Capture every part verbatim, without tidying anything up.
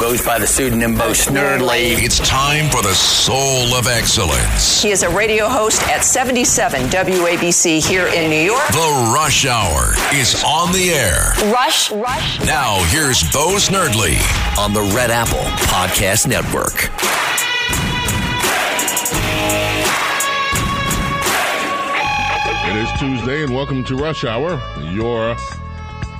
Goes by the pseudonym Bo Snerdley. It's time for the Soul of Excellence. He is a radio host at seventy-seven W A B C here in New York. The Rush Hour is on the air. Rush, Rush. Now here's Bo Snerdley on the Red Apple Podcast Network. It is Tuesday and welcome to Rush Hour, your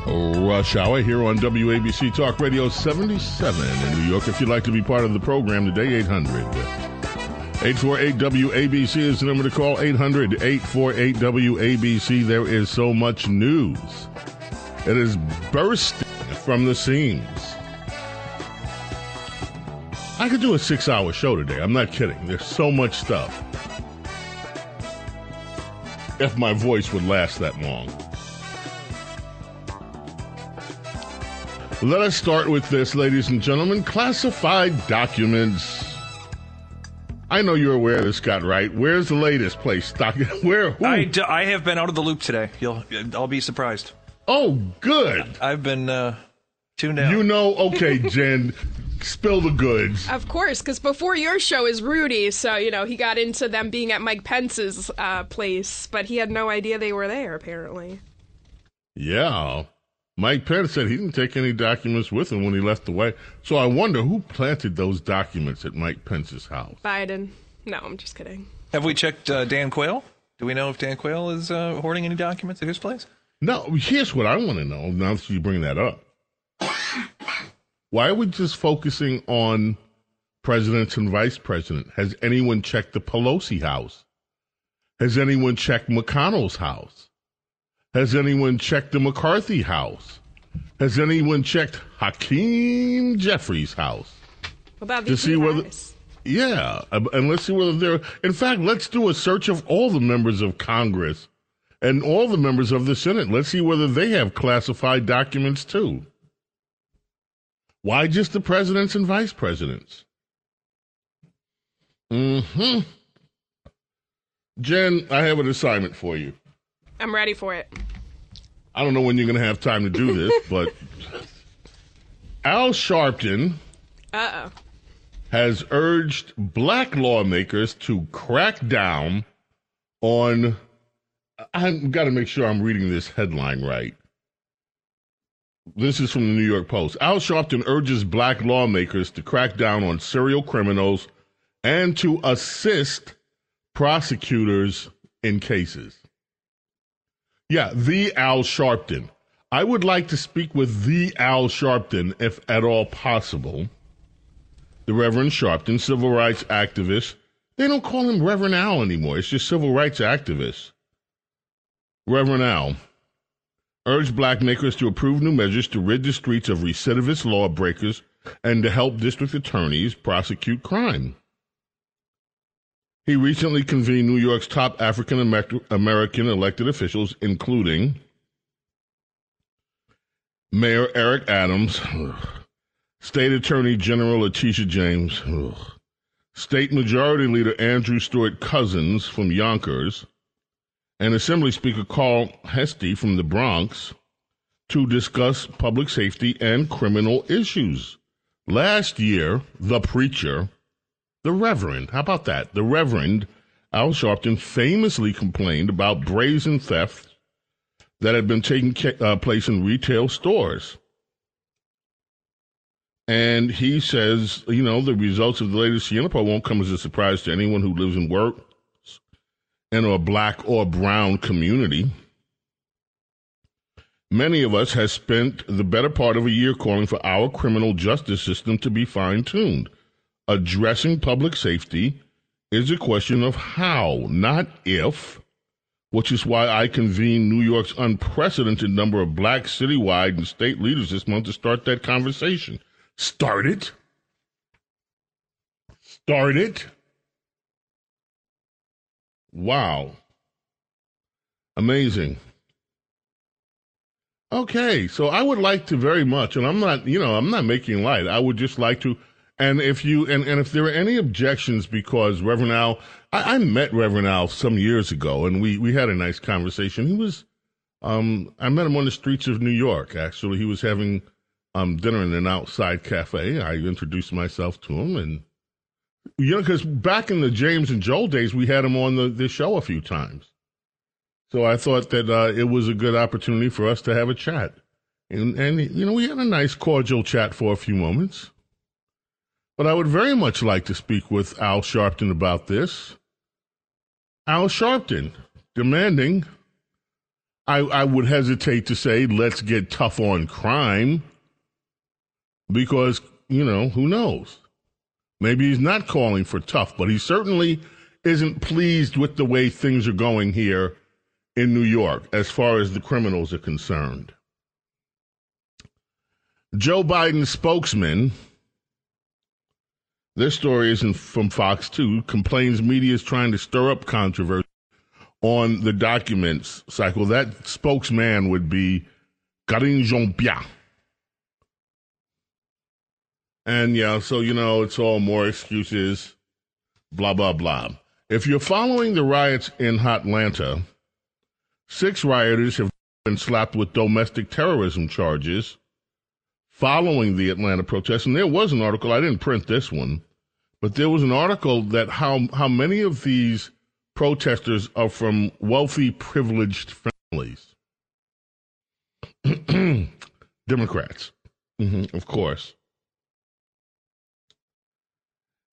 Rush Hour here on W A B C Talk Radio seventy-seven in New York. If you'd like to be part of the program today, eight hundred, eight four eight, W A B C is the number to call, eight hundred, eight four eight, W A B C. There is so much news. It is bursting from the seams. I could do a six-hour show today. I'm not kidding. There's so much stuff. If my voice would last that long. Let us start with this, ladies and gentlemen. Classified documents. I know you're aware of this, Scott, right? Where's the latest place? Doc- Where? I, d- I have been out of the loop today. You'll, I'll be surprised. Oh, good. I've been uh, tuned out. You know, okay, Jen, spill the goods. Of course, because before your show is Rudy, so, you know, he got into them being at Mike Pence's uh, place, but he had no idea they were there, apparently. Yeah. Mike Pence said he didn't take any documents with him when he left the White House. So I wonder who planted those documents at Mike Pence's house. Biden. No, I'm just kidding. Have we checked uh, Dan Quayle? Do we know if Dan Quayle is uh, hoarding any documents at his place? No, here's what I want to know now that you bring that up. Why are we just focusing on presidents and vice president? Has anyone checked the Pelosi house? Has anyone checked McConnell's house? Has anyone checked the McCarthy house? Has anyone checked Hakeem Jeffries' house? What about to see whether, yeah, and let's see whether they're. In fact, let's do a search of all the members of Congress and all the members of the Senate. Let's see whether they have classified documents too. Why just the presidents and vice presidents? Mm-hmm. Jen, I have an assignment for you. I'm ready for it. I don't know when you're going to have time to do this, but Al Sharpton Uh-oh. has urged black lawmakers to crack down on, I've got to make sure I'm reading this headline right. This is from the New York Post. Al Sharpton urges black lawmakers to crack down on serial criminals and to assist prosecutors in cases. Yeah, the Al Sharpton. I would like to speak with the Al Sharpton, if at all possible. The Reverend Sharpton, civil rights activist. They don't call him Reverend Al anymore. It's just civil rights activist. Reverend Al urged black makers to approve new measures to rid the streets of recidivist lawbreakers and to help district attorneys prosecute crime. He recently convened New York's top African-American elected officials, including Mayor Eric Adams, State Attorney General Letitia James, State Majority Leader Andrew Stewart-Cousins from Yonkers, and Assembly Speaker Carl Hestey from the Bronx to discuss public safety and criminal issues. Last year, the preacher... The Reverend, how about that? The Reverend Al Sharpton famously complained about brazen thefts that had been taking ca- uh, place in retail stores. And he says, you know, the results of the latest Siena poll won't come as a surprise to anyone who lives and works in a black or brown community. Many of us have spent the better part of a year calling for our criminal justice system to be fine-tuned. Addressing public safety is a question of how, not if, which is why I convened New York's unprecedented number of black citywide and state leaders this month to start that conversation. Start it? started. Wow. Amazing. Okay, so I would like to very much, and I'm not, you know, I'm not making light. I would just like to, and if you, and, and if there are any objections, because Reverend Al, I, I met Reverend Al some years ago, and we, we had a nice conversation. He was, um, I met him on the streets of New York, actually. He was having um, dinner in an outside cafe. I introduced myself to him, and, you know, because back in the James and Joel days, we had him on the, the show a few times. So I thought that uh, it was a good opportunity for us to have a chat. And, and, you know, we had a nice cordial chat for a few moments. But I would very much like to speak with Al Sharpton about this. Al Sharpton demanding, I, I would hesitate to say, let's get tough on crime. Because, you know, who knows? Maybe he's not calling for tough, but he certainly isn't pleased with the way things are going here in New York, as far as the criminals are concerned. Joe Biden's spokesman, this story isn't from Fox two, complains media is trying to stir up controversy on the documents cycle. That spokesman would be Karine Jean-Pierre. And yeah, so, you know, it's all more excuses, blah, blah, blah. If you're following the riots in Hotlanta, six rioters have been slapped with domestic terrorism charges following the Atlanta protests. And there was an article, I didn't print this one, but there was an article that how, how many of these protesters are from wealthy, privileged families. Democrats, mm-hmm, of course.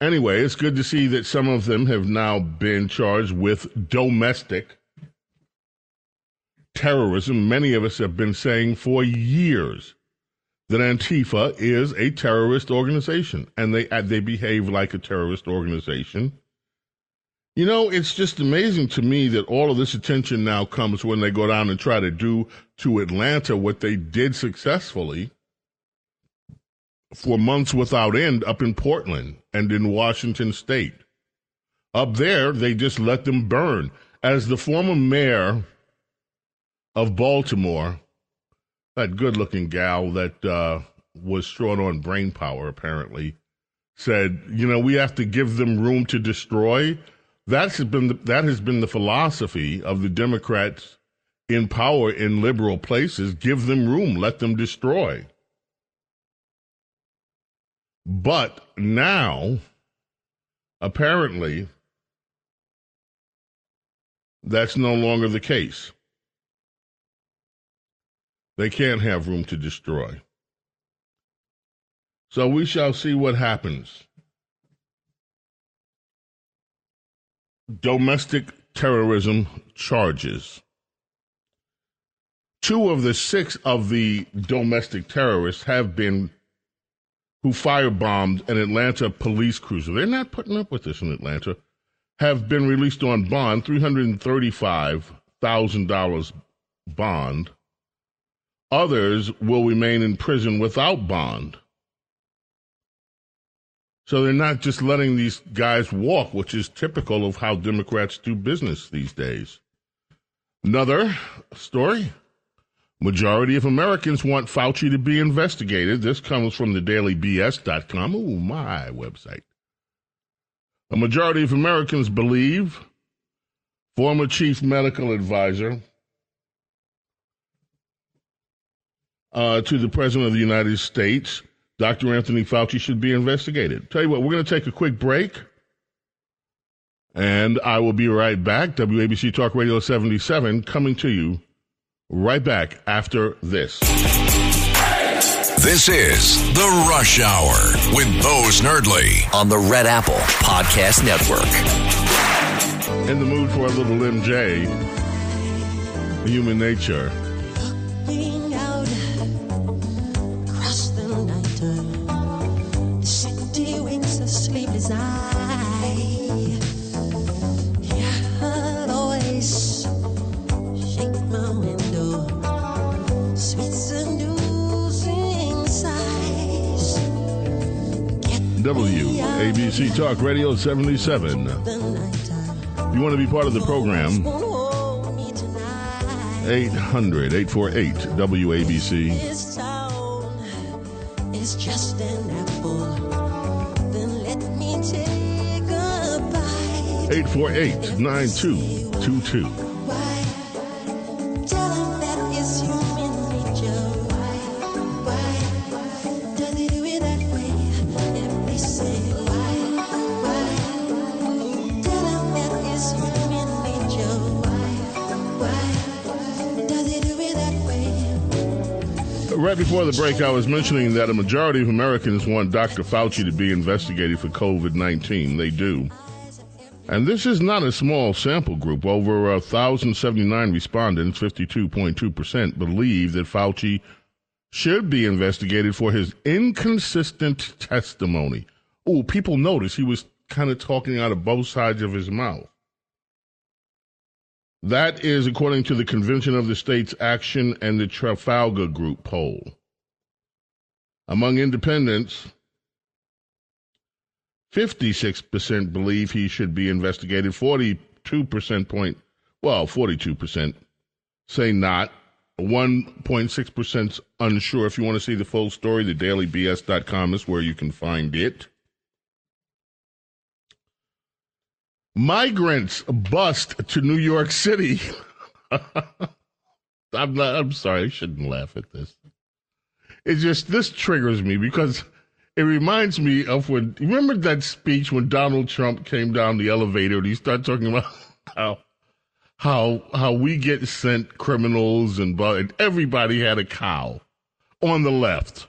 Anyway, it's good to see that some of them have now been charged with domestic terrorism. Many of us have been saying for years that Antifa is a terrorist organization, and they they behave like a terrorist organization. You know, it's just amazing to me that all of this attention now comes when they go down and try to do to Atlanta what they did successfully for months without end up in Portland and in Washington State. Up there, they just let them burn. As the former mayor of Baltimore, that good-looking gal that uh, was short on brain power, apparently, said, you know, we have to give them room to destroy. That's been the, that has been the philosophy of the Democrats in power in liberal places. Give them room. Let them destroy. But now, apparently, that's no longer the case. They can't have room to destroy. So we shall see what happens. Domestic terrorism charges. Two of the six of the domestic terrorists have been who firebombed an Atlanta police cruiser. They're not putting up with this in Atlanta. Have been released on bond, three hundred thirty-five thousand dollars bond. Others will remain in prison without bond. So they're not just letting these guys walk, which is typical of how Democrats do business these days. Another story. Majority of Americans want Fauci to be investigated. This comes from the Daily B S dot com. Ooh, my website. A majority of Americans believe former chief medical advisor Uh, to the President of the United States, Doctor Anthony Fauci, should be investigated. Tell you what, we're going to take a quick break, and I will be right back. W A B C Talk Radio seventy-seven coming to you right back after this. This is The Rush Hour with Bo Snerdley on the Red Apple Podcast Network. In the mood for a little M J, Human Nature. W A B C Talk Radio seventy-seven. You want to be part of the program? eight hundred, eight four eight, W A B C. It's just an apple. Then let me take a bite. eight four eight, nine two two two. Right before the break, I was mentioning that a majority of Americans want Doctor Fauci to be investigated for COVID nineteen. They do. And this is not a small sample group. Over one thousand seventy-nine respondents, fifty-two point two percent, believe that Fauci should be investigated for his inconsistent testimony. Oh, people noticed he was kind of talking out of both sides of his mouth. That is according to the Convention of the States Action and the Trafalgar Group poll. Among independents, fifty-six percent believe he should be investigated. forty-two percent point, well, forty-two percent say not. one point six percent unsure. If you want to see the full story, the daily b s dot com is where you can find it. Migrants bust to New York City. I'm not, I'm sorry, I shouldn't laugh at this. It just, this triggers me because it reminds me of when, remember that speech when Donald Trump came down the elevator and he started talking about how how how we get sent criminals and, and everybody had a cow on the left.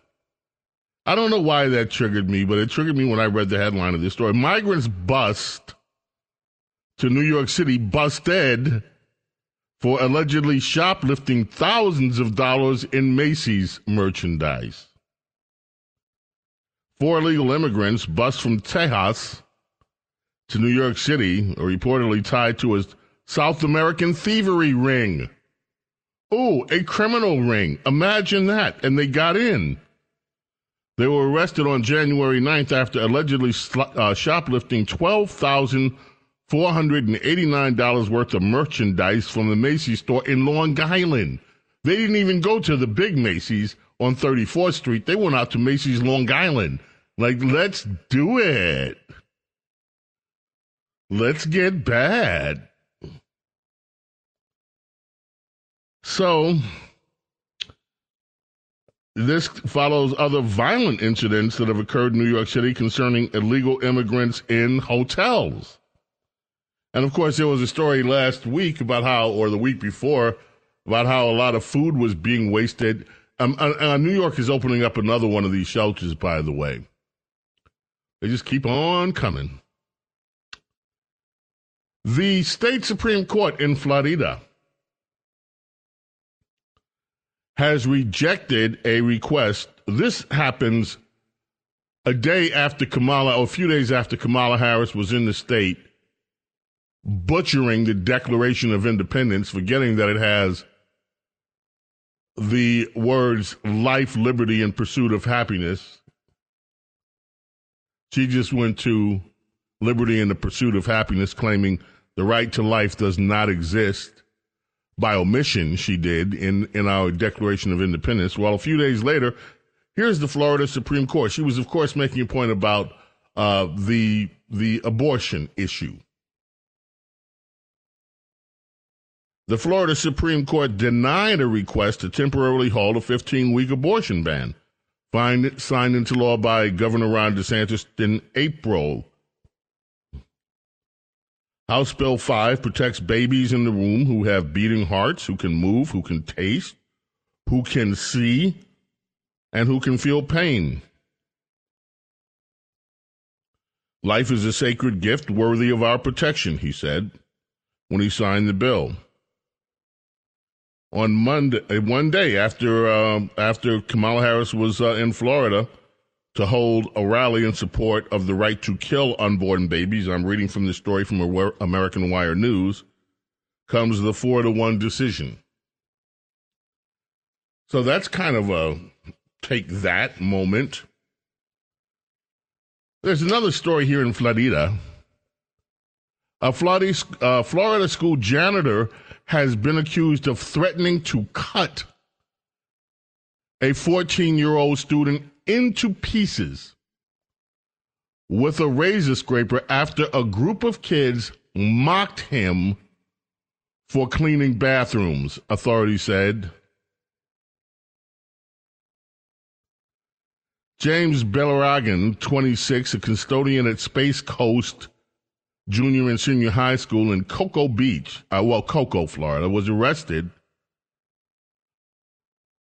I don't know why that triggered me, but it triggered me when I read the headline of this story. Migrants bust to New York City, busted for allegedly shoplifting thousands of dollars in Macy's merchandise. Four illegal immigrants bust from Texas to New York City are reportedly tied to a South American thievery ring. Oh, a criminal ring. Imagine that. And they got in. They were arrested on January ninth after allegedly sl- uh, shoplifting twelve thousand dollars four hundred eighty-nine dollars worth of merchandise from the Macy's store in Long Island. They didn't even go to the big Macy's on thirty-fourth street. They went out to Macy's Long Island. Like, let's do it. Let's get bad. So, this follows other violent incidents that have occurred in New York City concerning illegal immigrants in hotels. And, of course, there was a story last week about how, or the week before, about how a lot of food was being wasted. Um, uh, New York is opening up another one of these shelters, by the way. They just keep on coming. The state Supreme Court in Florida has rejected a request. This happens a day after Kamala, or a few days after Kamala Harris was in the state, butchering the Declaration of Independence, forgetting that it has the words life, liberty, and pursuit of happiness. She just went to liberty and the pursuit of happiness, claiming the right to life does not exist. By omission, she did in, in our Declaration of Independence. Well, a few days later, here's the Florida Supreme Court. She was, of course, making a point about uh, the the abortion issue. The Florida Supreme Court denied a request to temporarily halt a fifteen-week abortion ban signed into law by Governor Ron DeSantis in April. House Bill five protects babies in the womb who have beating hearts, who can move, who can taste, who can see, and who can feel pain. Life is a sacred gift worthy of our protection, he said when he signed the bill. On Monday, one day after uh, after Kamala Harris was uh, in Florida to hold a rally in support of the right to kill unborn babies, I'm reading from the story from American Wire News, comes the four to one decision. So that's kind of a take that moment. There's another story here in Florida. A Florida, uh, Florida school janitor has been accused of threatening to cut a fourteen-year-old student into pieces with a razor scraper after a group of kids mocked him for cleaning bathrooms, authorities said. James Belaragon, twenty-six, a custodian at Space Coast Junior and Senior High School in Cocoa Beach, uh, well, Cocoa, Florida, was arrested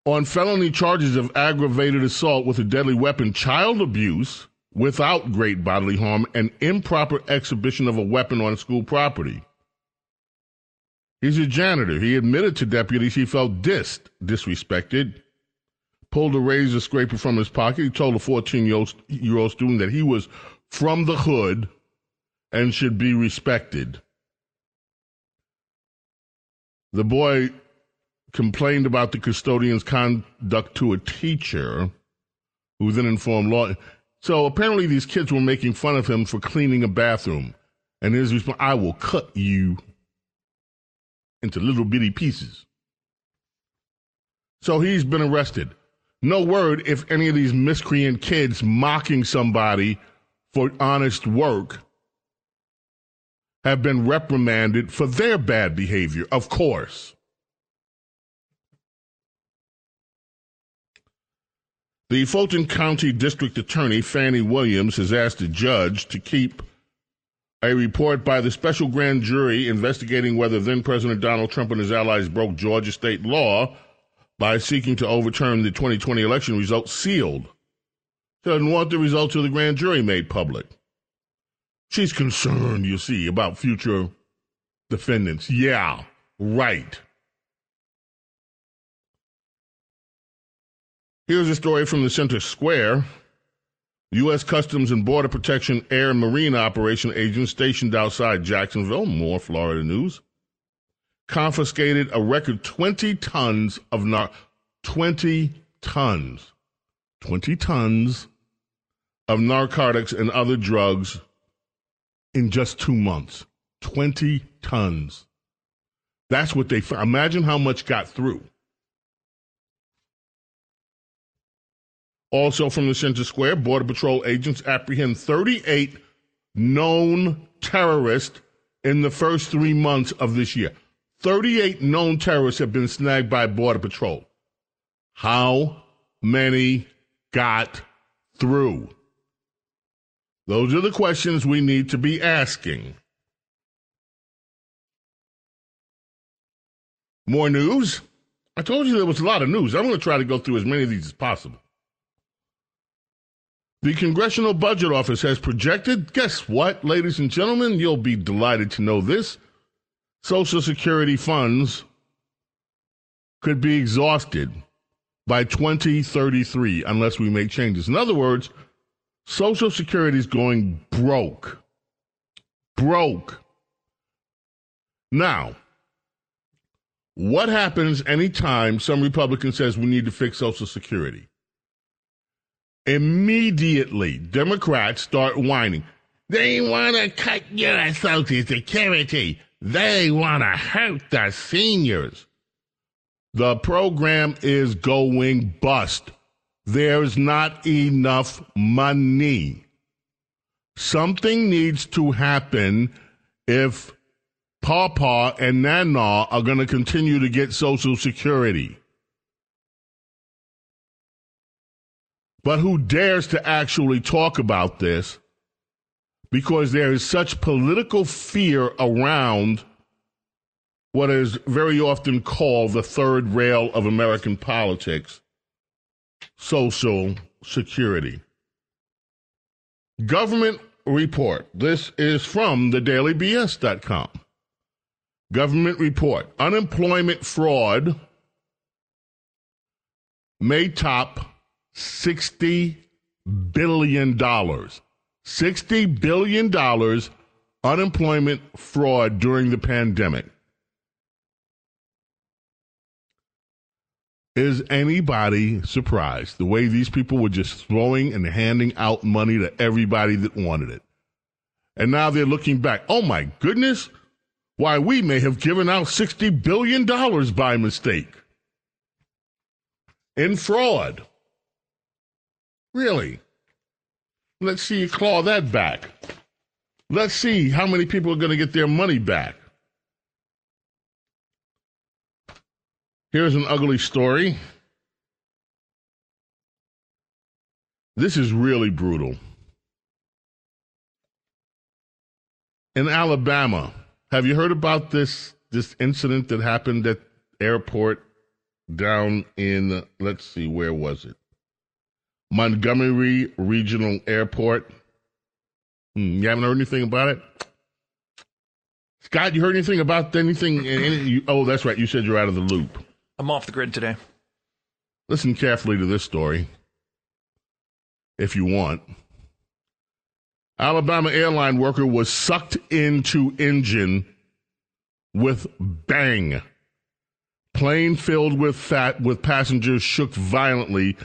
on felony charges of aggravated assault with a deadly weapon, child abuse without great bodily harm, and improper exhibition of a weapon on school property. He's a janitor. He admitted to deputies he felt dissed, disrespected, pulled a razor scraper from his pocket. He told a fourteen-year-old student that he was from the hood and should be respected. The boy complained about the custodian's conduct to a teacher, who then informed law. So apparently these kids were making fun of him for cleaning a bathroom. And his response, I will cut you into little bitty pieces. So he's been arrested. No word if any of these miscreant kids mocking somebody for honest work have been reprimanded for their bad behavior, of course. The Fulton County District Attorney, Fannie Williams, has asked a judge to keep a report by the special grand jury investigating whether then-President Donald Trump and his allies broke Georgia state law by seeking to overturn the twenty twenty election results sealed. She doesn't want the results of the grand jury made public. She's concerned, you see, about future defendants. Yeah, right. Here's a story from the Center Square. U S. Customs and Border Protection Air and Marine Operation agents stationed outside Jacksonville, more Florida news, confiscated a record twenty tons of narcotics. twenty tons. twenty tons of narcotics and other drugs in just two months. twenty tons. That's what they found. Imagine how much got through. Also from the Center Square, Border Patrol agents apprehend thirty-eight known terrorists in the first three months of this year. thirty-eight known terrorists have been snagged by Border Patrol. How many got through? Those are the questions we need to be asking. More news? I told you there was a lot of news. I'm going to try to go through as many of these as possible. The Congressional Budget Office has projected, guess what, ladies and gentlemen, you'll be delighted to know this, Social Security funds could be exhausted by twenty thirty-three unless we make changes. In other words, Social Security is going broke. Broke. Now, what happens anytime some Republican says we need to fix Social Security? Immediately, Democrats start whining. They want to cut your Social Security. They want to hurt the seniors. The program is going bust. There's not enough money. Something needs to happen if Pawpaw and Nana are going to continue to get Social Security. But who dares to actually talk about this because there is such political fear around what is very often called the third rail of American politics, Social Security. Government report. This is from the Daily B S dot com. Government report. Unemployment fraud may top sixty billion dollars. sixty billion dollars unemployment fraud during the pandemic. Is anybody surprised the way these people were just throwing and handing out money to everybody that wanted it? And now they're looking back. Oh, my goodness. Why, we may have given out sixty billion dollars by mistake in fraud. Really? Let's see you claw that back. Let's see how many people are going to get their money back. Here's an ugly story. This is really brutal. In Alabama, have you heard about this, this incident that happened at airport down in, let's see, where was it? Montgomery Regional Airport. Hmm, you haven't heard anything about it? Scott, you heard anything about anything? Any, you, oh, that's right. You said you're out of the loop. I'm off the grid today. Listen carefully to this story, if you want. Alabama airline worker was sucked into engine with bang. Plane filled with fat with passengers shook violently.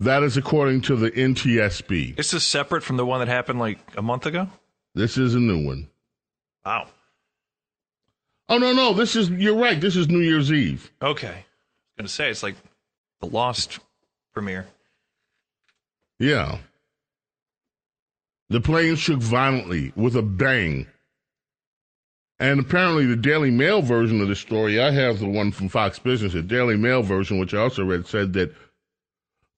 That is according to the N T S B. This is separate from the one that happened like a month ago? This is a new one. Wow. Oh, no, no. This is, you're right. This is New Year's Eve. Okay. I was going to say, it's like the Lost premiere. Yeah. The plane shook violently with a bang. And apparently the Daily Mail version of the story, I have the one from Fox Business, the Daily Mail version, which I also read, said that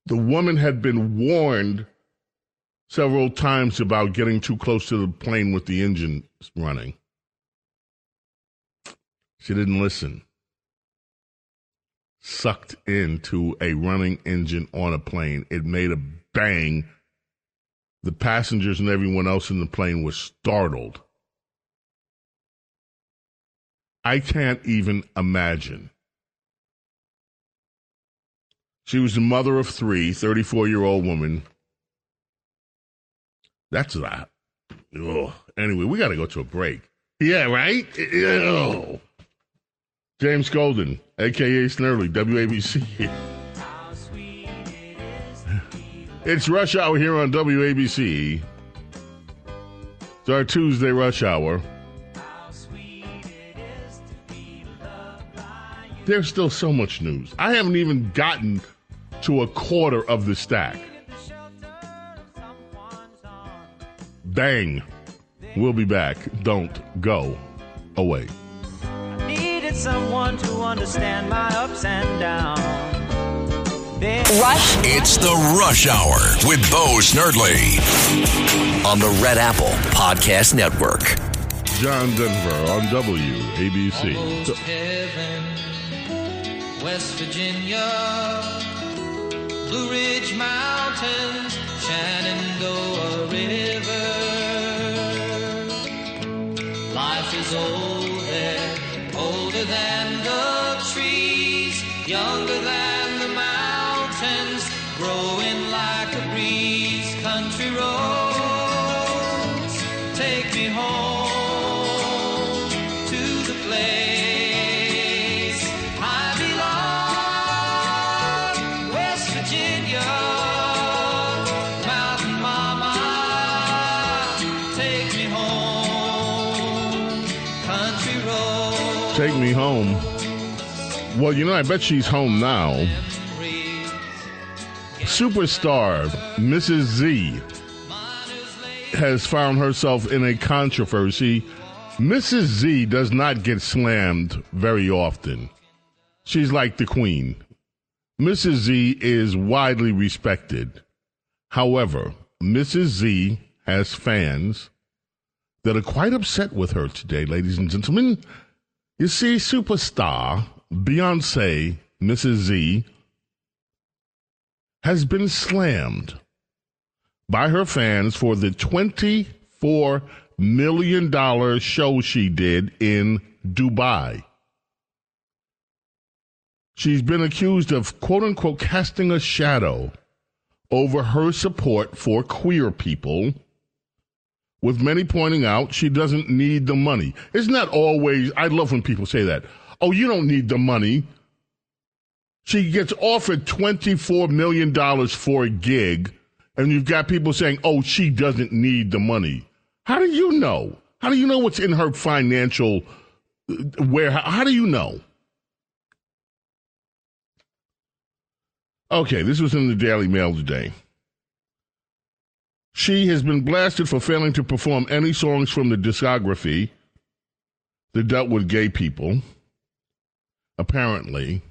the woman had been warned several times about getting too close to the plane with the engine running. She didn't listen. Sucked into a running engine on a plane. It made a bang. The passengers and everyone else in the plane was startled. I can't even imagine. She was the mother of three, thirty-four-year-old woman. That's that. Ugh. Anyway, we got to go to a break. Yeah, right? Ew. James Golden, a k a. Snerdley, W A B C. How sweet it is to be. It's Rush Hour here on W A B C. It's our Tuesday Rush Hour. There's still so much news. I haven't even gotten to a quarter of the stack. Bang. We'll be back. Don't go away. I needed someone to understand my ups and downs. There- Rush. It's the Rush Hour with Bo Snerdley on the Red Apple Podcast Network. John Denver on W A B C. Almost heaven, West Virginia, Blue Ridge Mountains, Shenandoah River. Life is old there, older than the trees, younger than the mountains, growing like a breeze. Country roads, take me home. Take me home. Well, you know, I bet she's home now. Superstar Missus Z has found herself in a controversy. Missus Z does not get slammed very often. She's like the queen. Missus Z is widely respected. However, Missus Z has fans that are quite upset with her today, ladies and gentlemen. You see, superstar Beyonce, Missus Z, has been slammed by her fans for the twenty-four million dollars show she did in Dubai. She's been accused of, quote-unquote, casting a shadow over her support for queer people, with many pointing out she doesn't need the money. It's not always, I love when people say that. Oh, you don't need the money. She gets offered twenty-four million dollars for a gig, and you've got people saying, oh, she doesn't need the money. How do you know? How do you know what's in her financial warehouse? How do you know? Okay, this was in the Daily Mail today. She has been blasted for failing to perform any songs from the discography that dealt with gay people, apparently.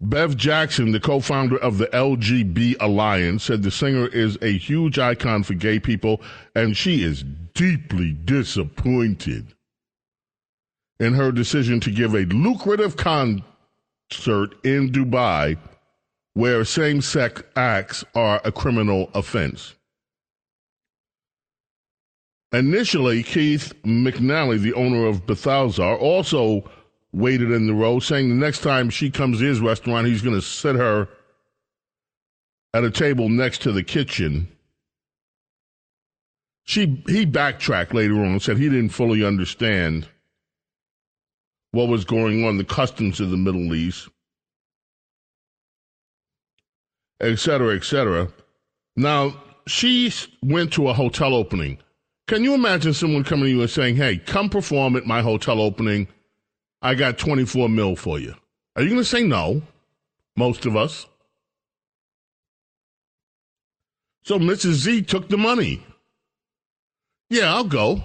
Bev Jackson, the co-founder of the L G B Alliance, said the singer is a huge icon for gay people, and she is deeply disappointed in her decision to give a lucrative concert in Dubai where same-sex acts are a criminal offense. Initially, Keith McNally, the owner of Balthazar, also waited in the row, saying the next time she comes to his restaurant, he's going to sit her at a table next to the kitchen. She He backtracked later on and said he didn't fully understand what was going on, the customs of the Middle East, et cetera, et cetera. Now, she went to a hotel opening. Can you imagine someone coming to you and saying, hey, come perform at my hotel opening? I got twenty-four mil for you. Are you going to say no? Most of us. So Missus Z took the money. Yeah, I'll go.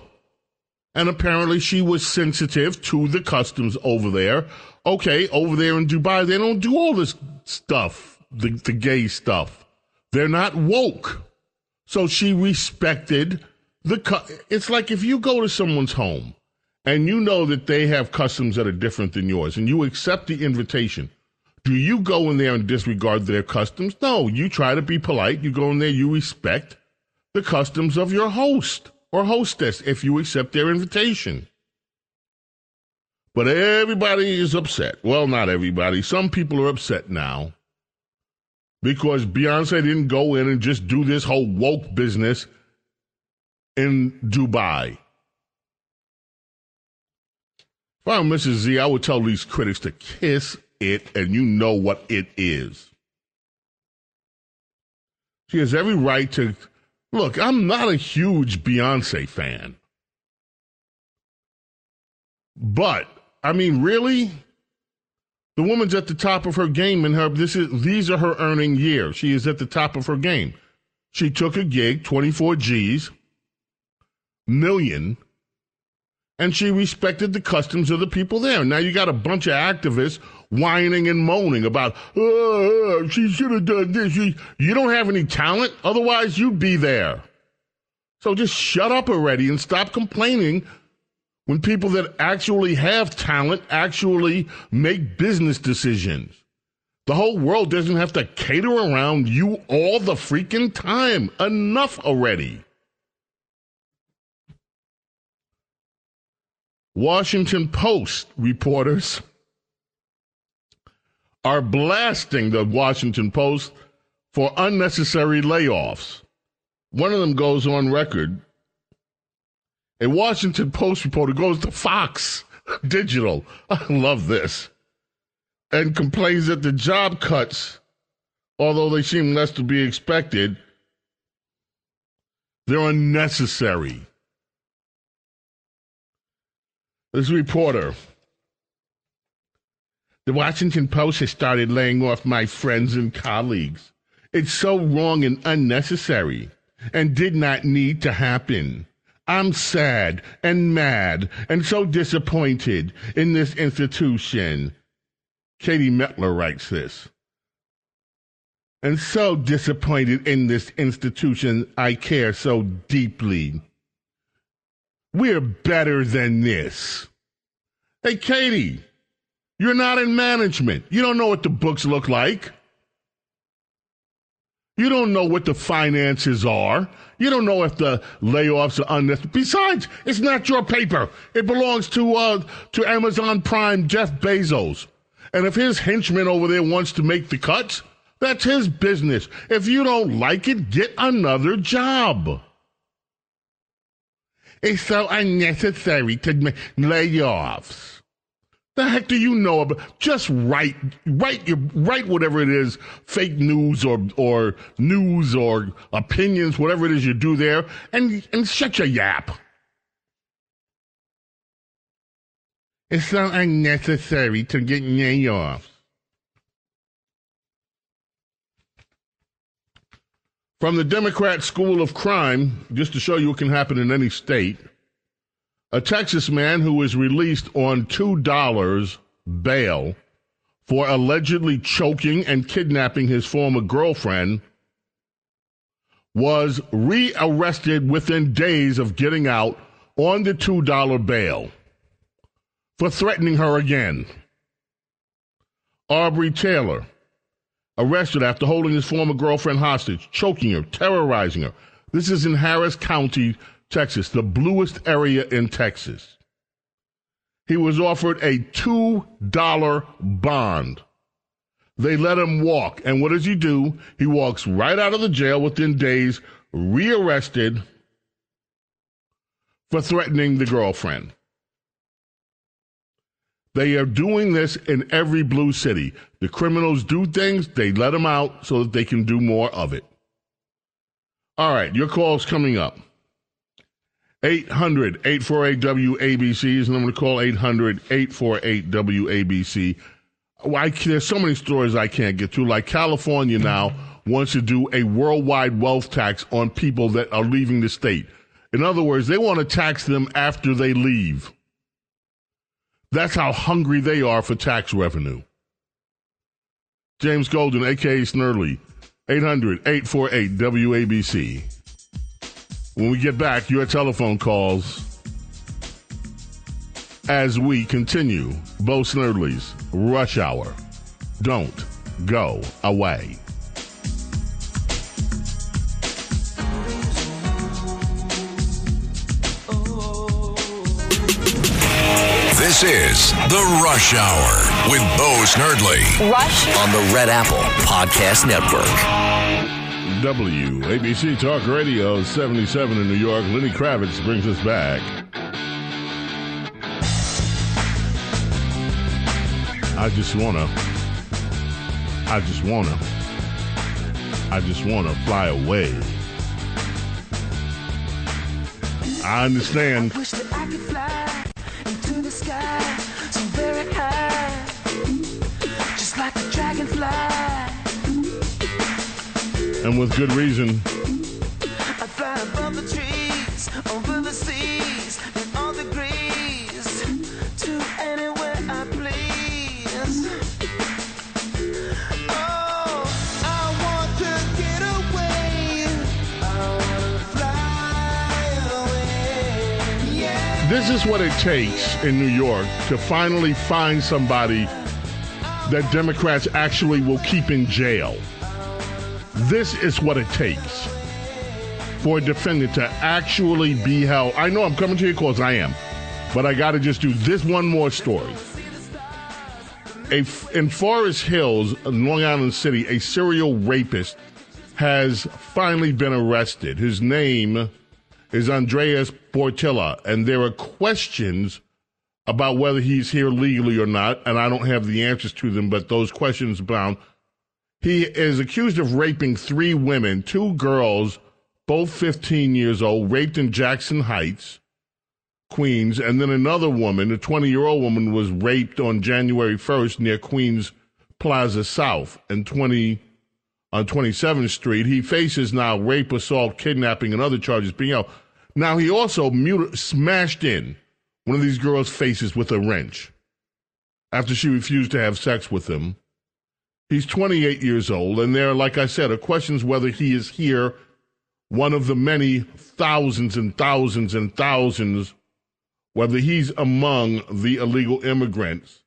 And apparently she was sensitive to the customs over there. Okay, over there in Dubai, they don't do all this stuff, the, the gay stuff. They're not woke. So she respected the cu- it's like if you go to someone's home and you know that they have customs that are different than yours and you accept the invitation, do you go in there and disregard their customs? No, you try to be polite. You go in there, you respect the customs of your host or hostess if you accept their invitation. But everybody is upset. Well, not everybody. Some people are upset now because Beyonce didn't go in and just do this whole woke business in Dubai. If I were Missus Z, I would tell these critics to kiss it, and you know what it is. She has every right to look. I'm not a huge Beyonce fan, but I mean, really, the woman's at the top of her game, and her this is these are her earning years. She is at the top of her game. She took a gig, twenty-four G's. Million, and she respected the customs of the people there. Now you got a bunch of activists whining and moaning about, oh, she should have done this. She, you don't have any talent, otherwise you'd be there. So just shut up already and stop complaining when people that actually have talent actually make business decisions. The whole world doesn't have to cater around you all the freaking time. Enough already. Washington Post reporters are blasting the Washington Post for unnecessary layoffs. One of them goes on record. A Washington Post reporter goes to Fox Digital. I love this. And complains that the job cuts, although they seem less to be expected, they're unnecessary. This reporter, the Washington Post has started laying off my friends and colleagues. It's so wrong and unnecessary and did not need to happen. I'm sad and mad and so disappointed in this institution. Katie Mettler writes this. And so disappointed in this institution, I care so deeply. We're better than this. Hey, Katie, you're not in management. You don't know what the books look like. You don't know what the finances are. You don't know if the layoffs are unnecessary. Besides, it's not your paper. It belongs to uh, to Amazon Prime, Jeff Bezos. And if his henchman over there wants to make the cuts, that's his business. If you don't like it, get another job. It's so unnecessary to make layoffs. The heck do you know about? Just write, write your, write whatever it is, fake news or or news or opinions, whatever it is you do there, and and shut your yap. It's so unnecessary to get yay off. From the Democrat School of Crime, just to show you what can happen in any state, a Texas man who was released on two dollars bail for allegedly choking and kidnapping his former girlfriend was rearrested within days of getting out on the two dollars bail for threatening her again. Aubrey Taylor, arrested after holding his former girlfriend hostage, choking her, terrorizing her. This is in Harris County, Texas, the bluest area in Texas. He was offered a two dollars bond. They let him walk. And what does he do? He walks right out of the jail within days, rearrested for threatening the girlfriend. They are doing this in every blue city. The criminals do things, they let them out so that they can do more of it. All right, your call's coming up. eight hundred, eight four eight, W A B C is the number to call, eight hundred, eight four eight, W A B C. I, there's so many stories I can't get to, like California now wants to do a worldwide wealth tax on people that are leaving the state. In other words, they want to tax them after they leave. That's how hungry they are for tax revenue. James Golden, a k a. Snerdley, eight hundred, eight four eight, W A B C. When we get back, your telephone calls as we continue Bo Snerdley's Rush Hour. Don't go away. This is The Rush Hour with Bo Snerdley. Rush on the Red Apple Podcast Network. W A B C Talk Radio seventy-seven in New York. Lenny Kravitz brings us back. I just wanna, I just wanna, I just wanna fly away. I understand. I wish that I could fly into the sky so very high, just like a dragonfly. And with good reason. I fly above the trees, over the seas, and all degrees, to anywhere I please. Oh, I want to get away. I want to fly away. Yeah. This is what it takes in New York to finally find somebody that Democrats actually will keep in jail. This is what it takes for a defendant to actually be held. I know I'm coming to your calls, I am, but I got to just do this one more story. A, in Forest Hills, Long Island City, a serial rapist has finally been arrested. His name is Andreas Portilla, and there are questions about whether he's here legally or not, and I don't have the answers to them, but those questions abound. He is accused of raping three women, two girls, both fifteen years old, raped in Jackson Heights, Queens, and then another woman, a twenty-year-old woman, was raped on January first near Queens Plaza South and twenty on twenty-seventh Street. He faces now rape, assault, kidnapping, and other charges being out. Now, he also muti- smashed in one of these girls' faces with a wrench after she refused to have sex with him. He's twenty-eight years old, and there, like I said, are questions whether he is here, one of the many thousands and thousands and thousands, whether he's among the illegal immigrants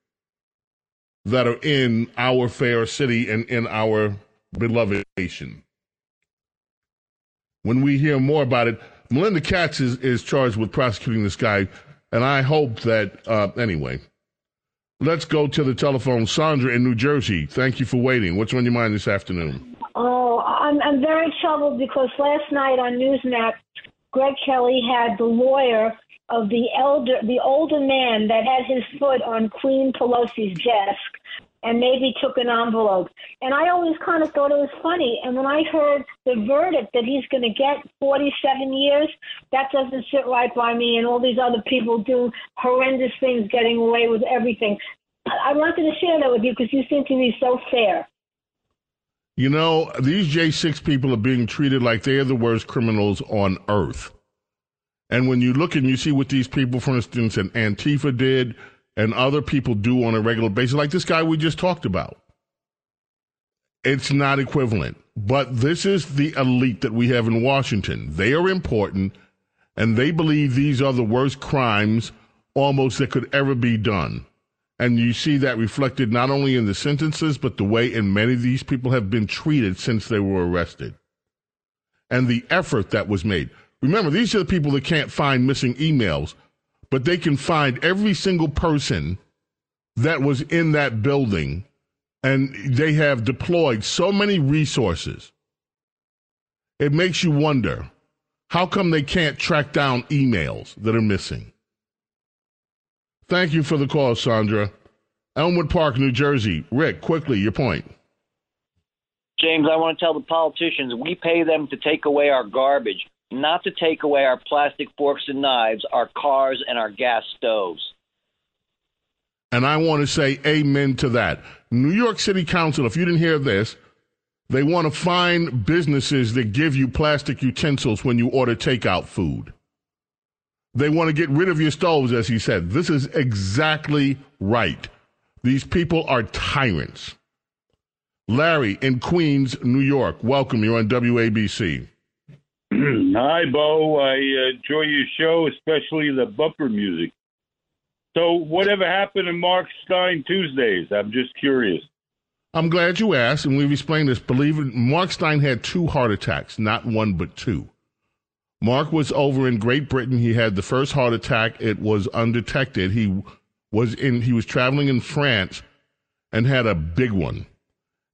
that are in our fair city and in our beloved nation. When we hear more about it, Melinda Katz is, is charged with prosecuting this guy, and I hope that, uh, anyway... Let's go to the telephone. Sandra in New Jersey, thank you for waiting. What's on your mind this afternoon? Oh, I'm, I'm very troubled because last night on Newsmax, Greg Kelly had the lawyer of the elder, the older man that had his foot on Queen Pelosi's desk and maybe took an envelope. And I always kind of thought it was funny. And when I heard the verdict that he's going to get forty-seven years, that doesn't sit right by me. And all these other people do horrendous things, getting away with everything. I wanted to share that with you because you seem to be so fair. You know, these J six people are being treated like they are the worst criminals on earth. And when you look and you see what these people, for instance, and Antifa did and other people do on a regular basis, like this guy we just talked about, it's not equivalent. But this is the elite that we have in Washington. They are important, and they believe these are the worst crimes almost that could ever be done. And you see that reflected not only in the sentences, but the way in many of these people have been treated since they were arrested and the effort that was made. Remember, these are the people that can't find missing emails, but they can find every single person that was in that building, and they have deployed so many resources. It makes you wonder, how come they can't track down emails that are missing? Thank you for the call, Sandra. Elmwood Park, New Jersey. Rick, quickly, your point. James, I want to tell the politicians we pay them to take away our garbage, not to take away our plastic forks and knives, our cars, and our gas stoves. And I want to say amen to that. New York City Council, if you didn't hear this, they want to fine businesses that give you plastic utensils when you order takeout food. They want to get rid of your stoves, as he said. This is exactly right. These people are tyrants. Larry in Queens, New York. Welcome. You're on W A B C. Hi, Bo. I enjoy your show, especially the bumper music. So whatever happened to Mark Stein Tuesdays? I'm just curious. I'm glad you asked, and we've explained this. Believe it, Mark Stein had two heart attacks, not one but two. Mark was over in Great Britain. He had the first heart attack. It was undetected. He was in, he was traveling in France and had a big one.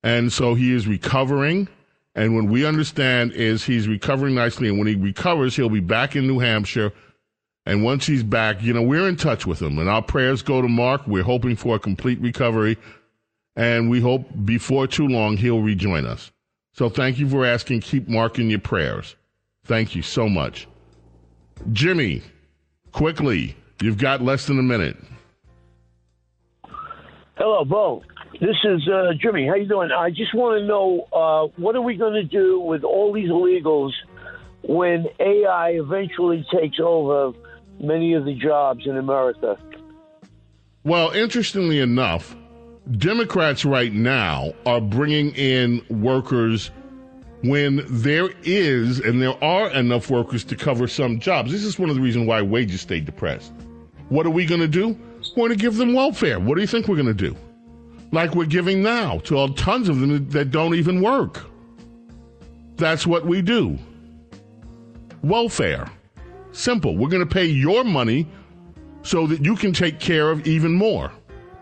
And so he is recovering. And what we understand is he's recovering nicely. And when he recovers, he'll be back in New Hampshire. And once he's back, you know, we're in touch with him. And our prayers go to Mark. We're hoping for a complete recovery. And we hope before too long, he'll rejoin us. So thank you for asking. Keep Mark in your prayers. Thank you so much. Jimmy, quickly, you've got less than a minute. Hello, Bo. This is uh, Jimmy. How you doing? I just want to know, uh, what are we going to do with all these illegals when A I eventually takes over many of the jobs in America? Well, interestingly enough, Democrats right now are bringing in workers when there is and there are enough workers to cover some jobs. This is one of the reasons why wages stay depressed. What are we going to do? We're going to give them welfare. What do you think we're going to do? Like we're giving now to all tons of them that don't even work. That's what we do. Welfare. Simple. We're going to pay your money so that you can take care of even more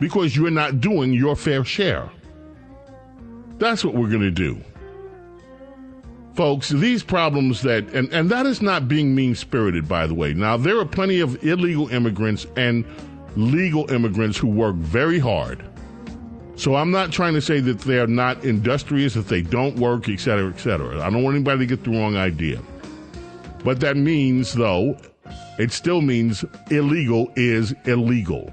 because you're not doing your fair share. That's what we're going to do. Folks, these problems that, and, and that is not being mean-spirited, by the way. Now, there are plenty of illegal immigrants and legal immigrants who work very hard. So I'm not trying to say that they're not industrious, that they don't work, et cetera, et cetera. I don't want anybody to get the wrong idea. But that means, though, it still means illegal is illegal.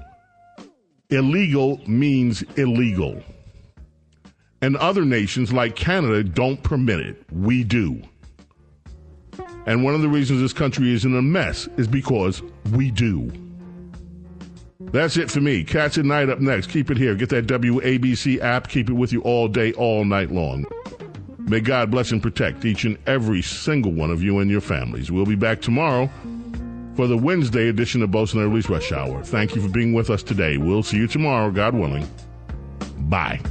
Illegal means illegal. And other nations like Canada don't permit it. We do. And one of the reasons this country is in a mess is because we do. That's it for me. Cats at Night up next. Keep it here. Get that W A B C app. Keep it with you all day, all night long. May God bless and protect each and every single one of you and your families. We'll be back tomorrow for the Wednesday edition of Bo Snerdley's Rush Hour. Thank you for being with us today. We'll see you tomorrow, God willing. Bye.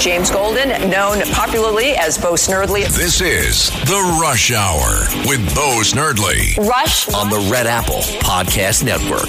James Golden, known popularly as Bo Snerdley. This is The Rush Hour with Bo Snerdley. Rush on the Red Apple Podcast Network.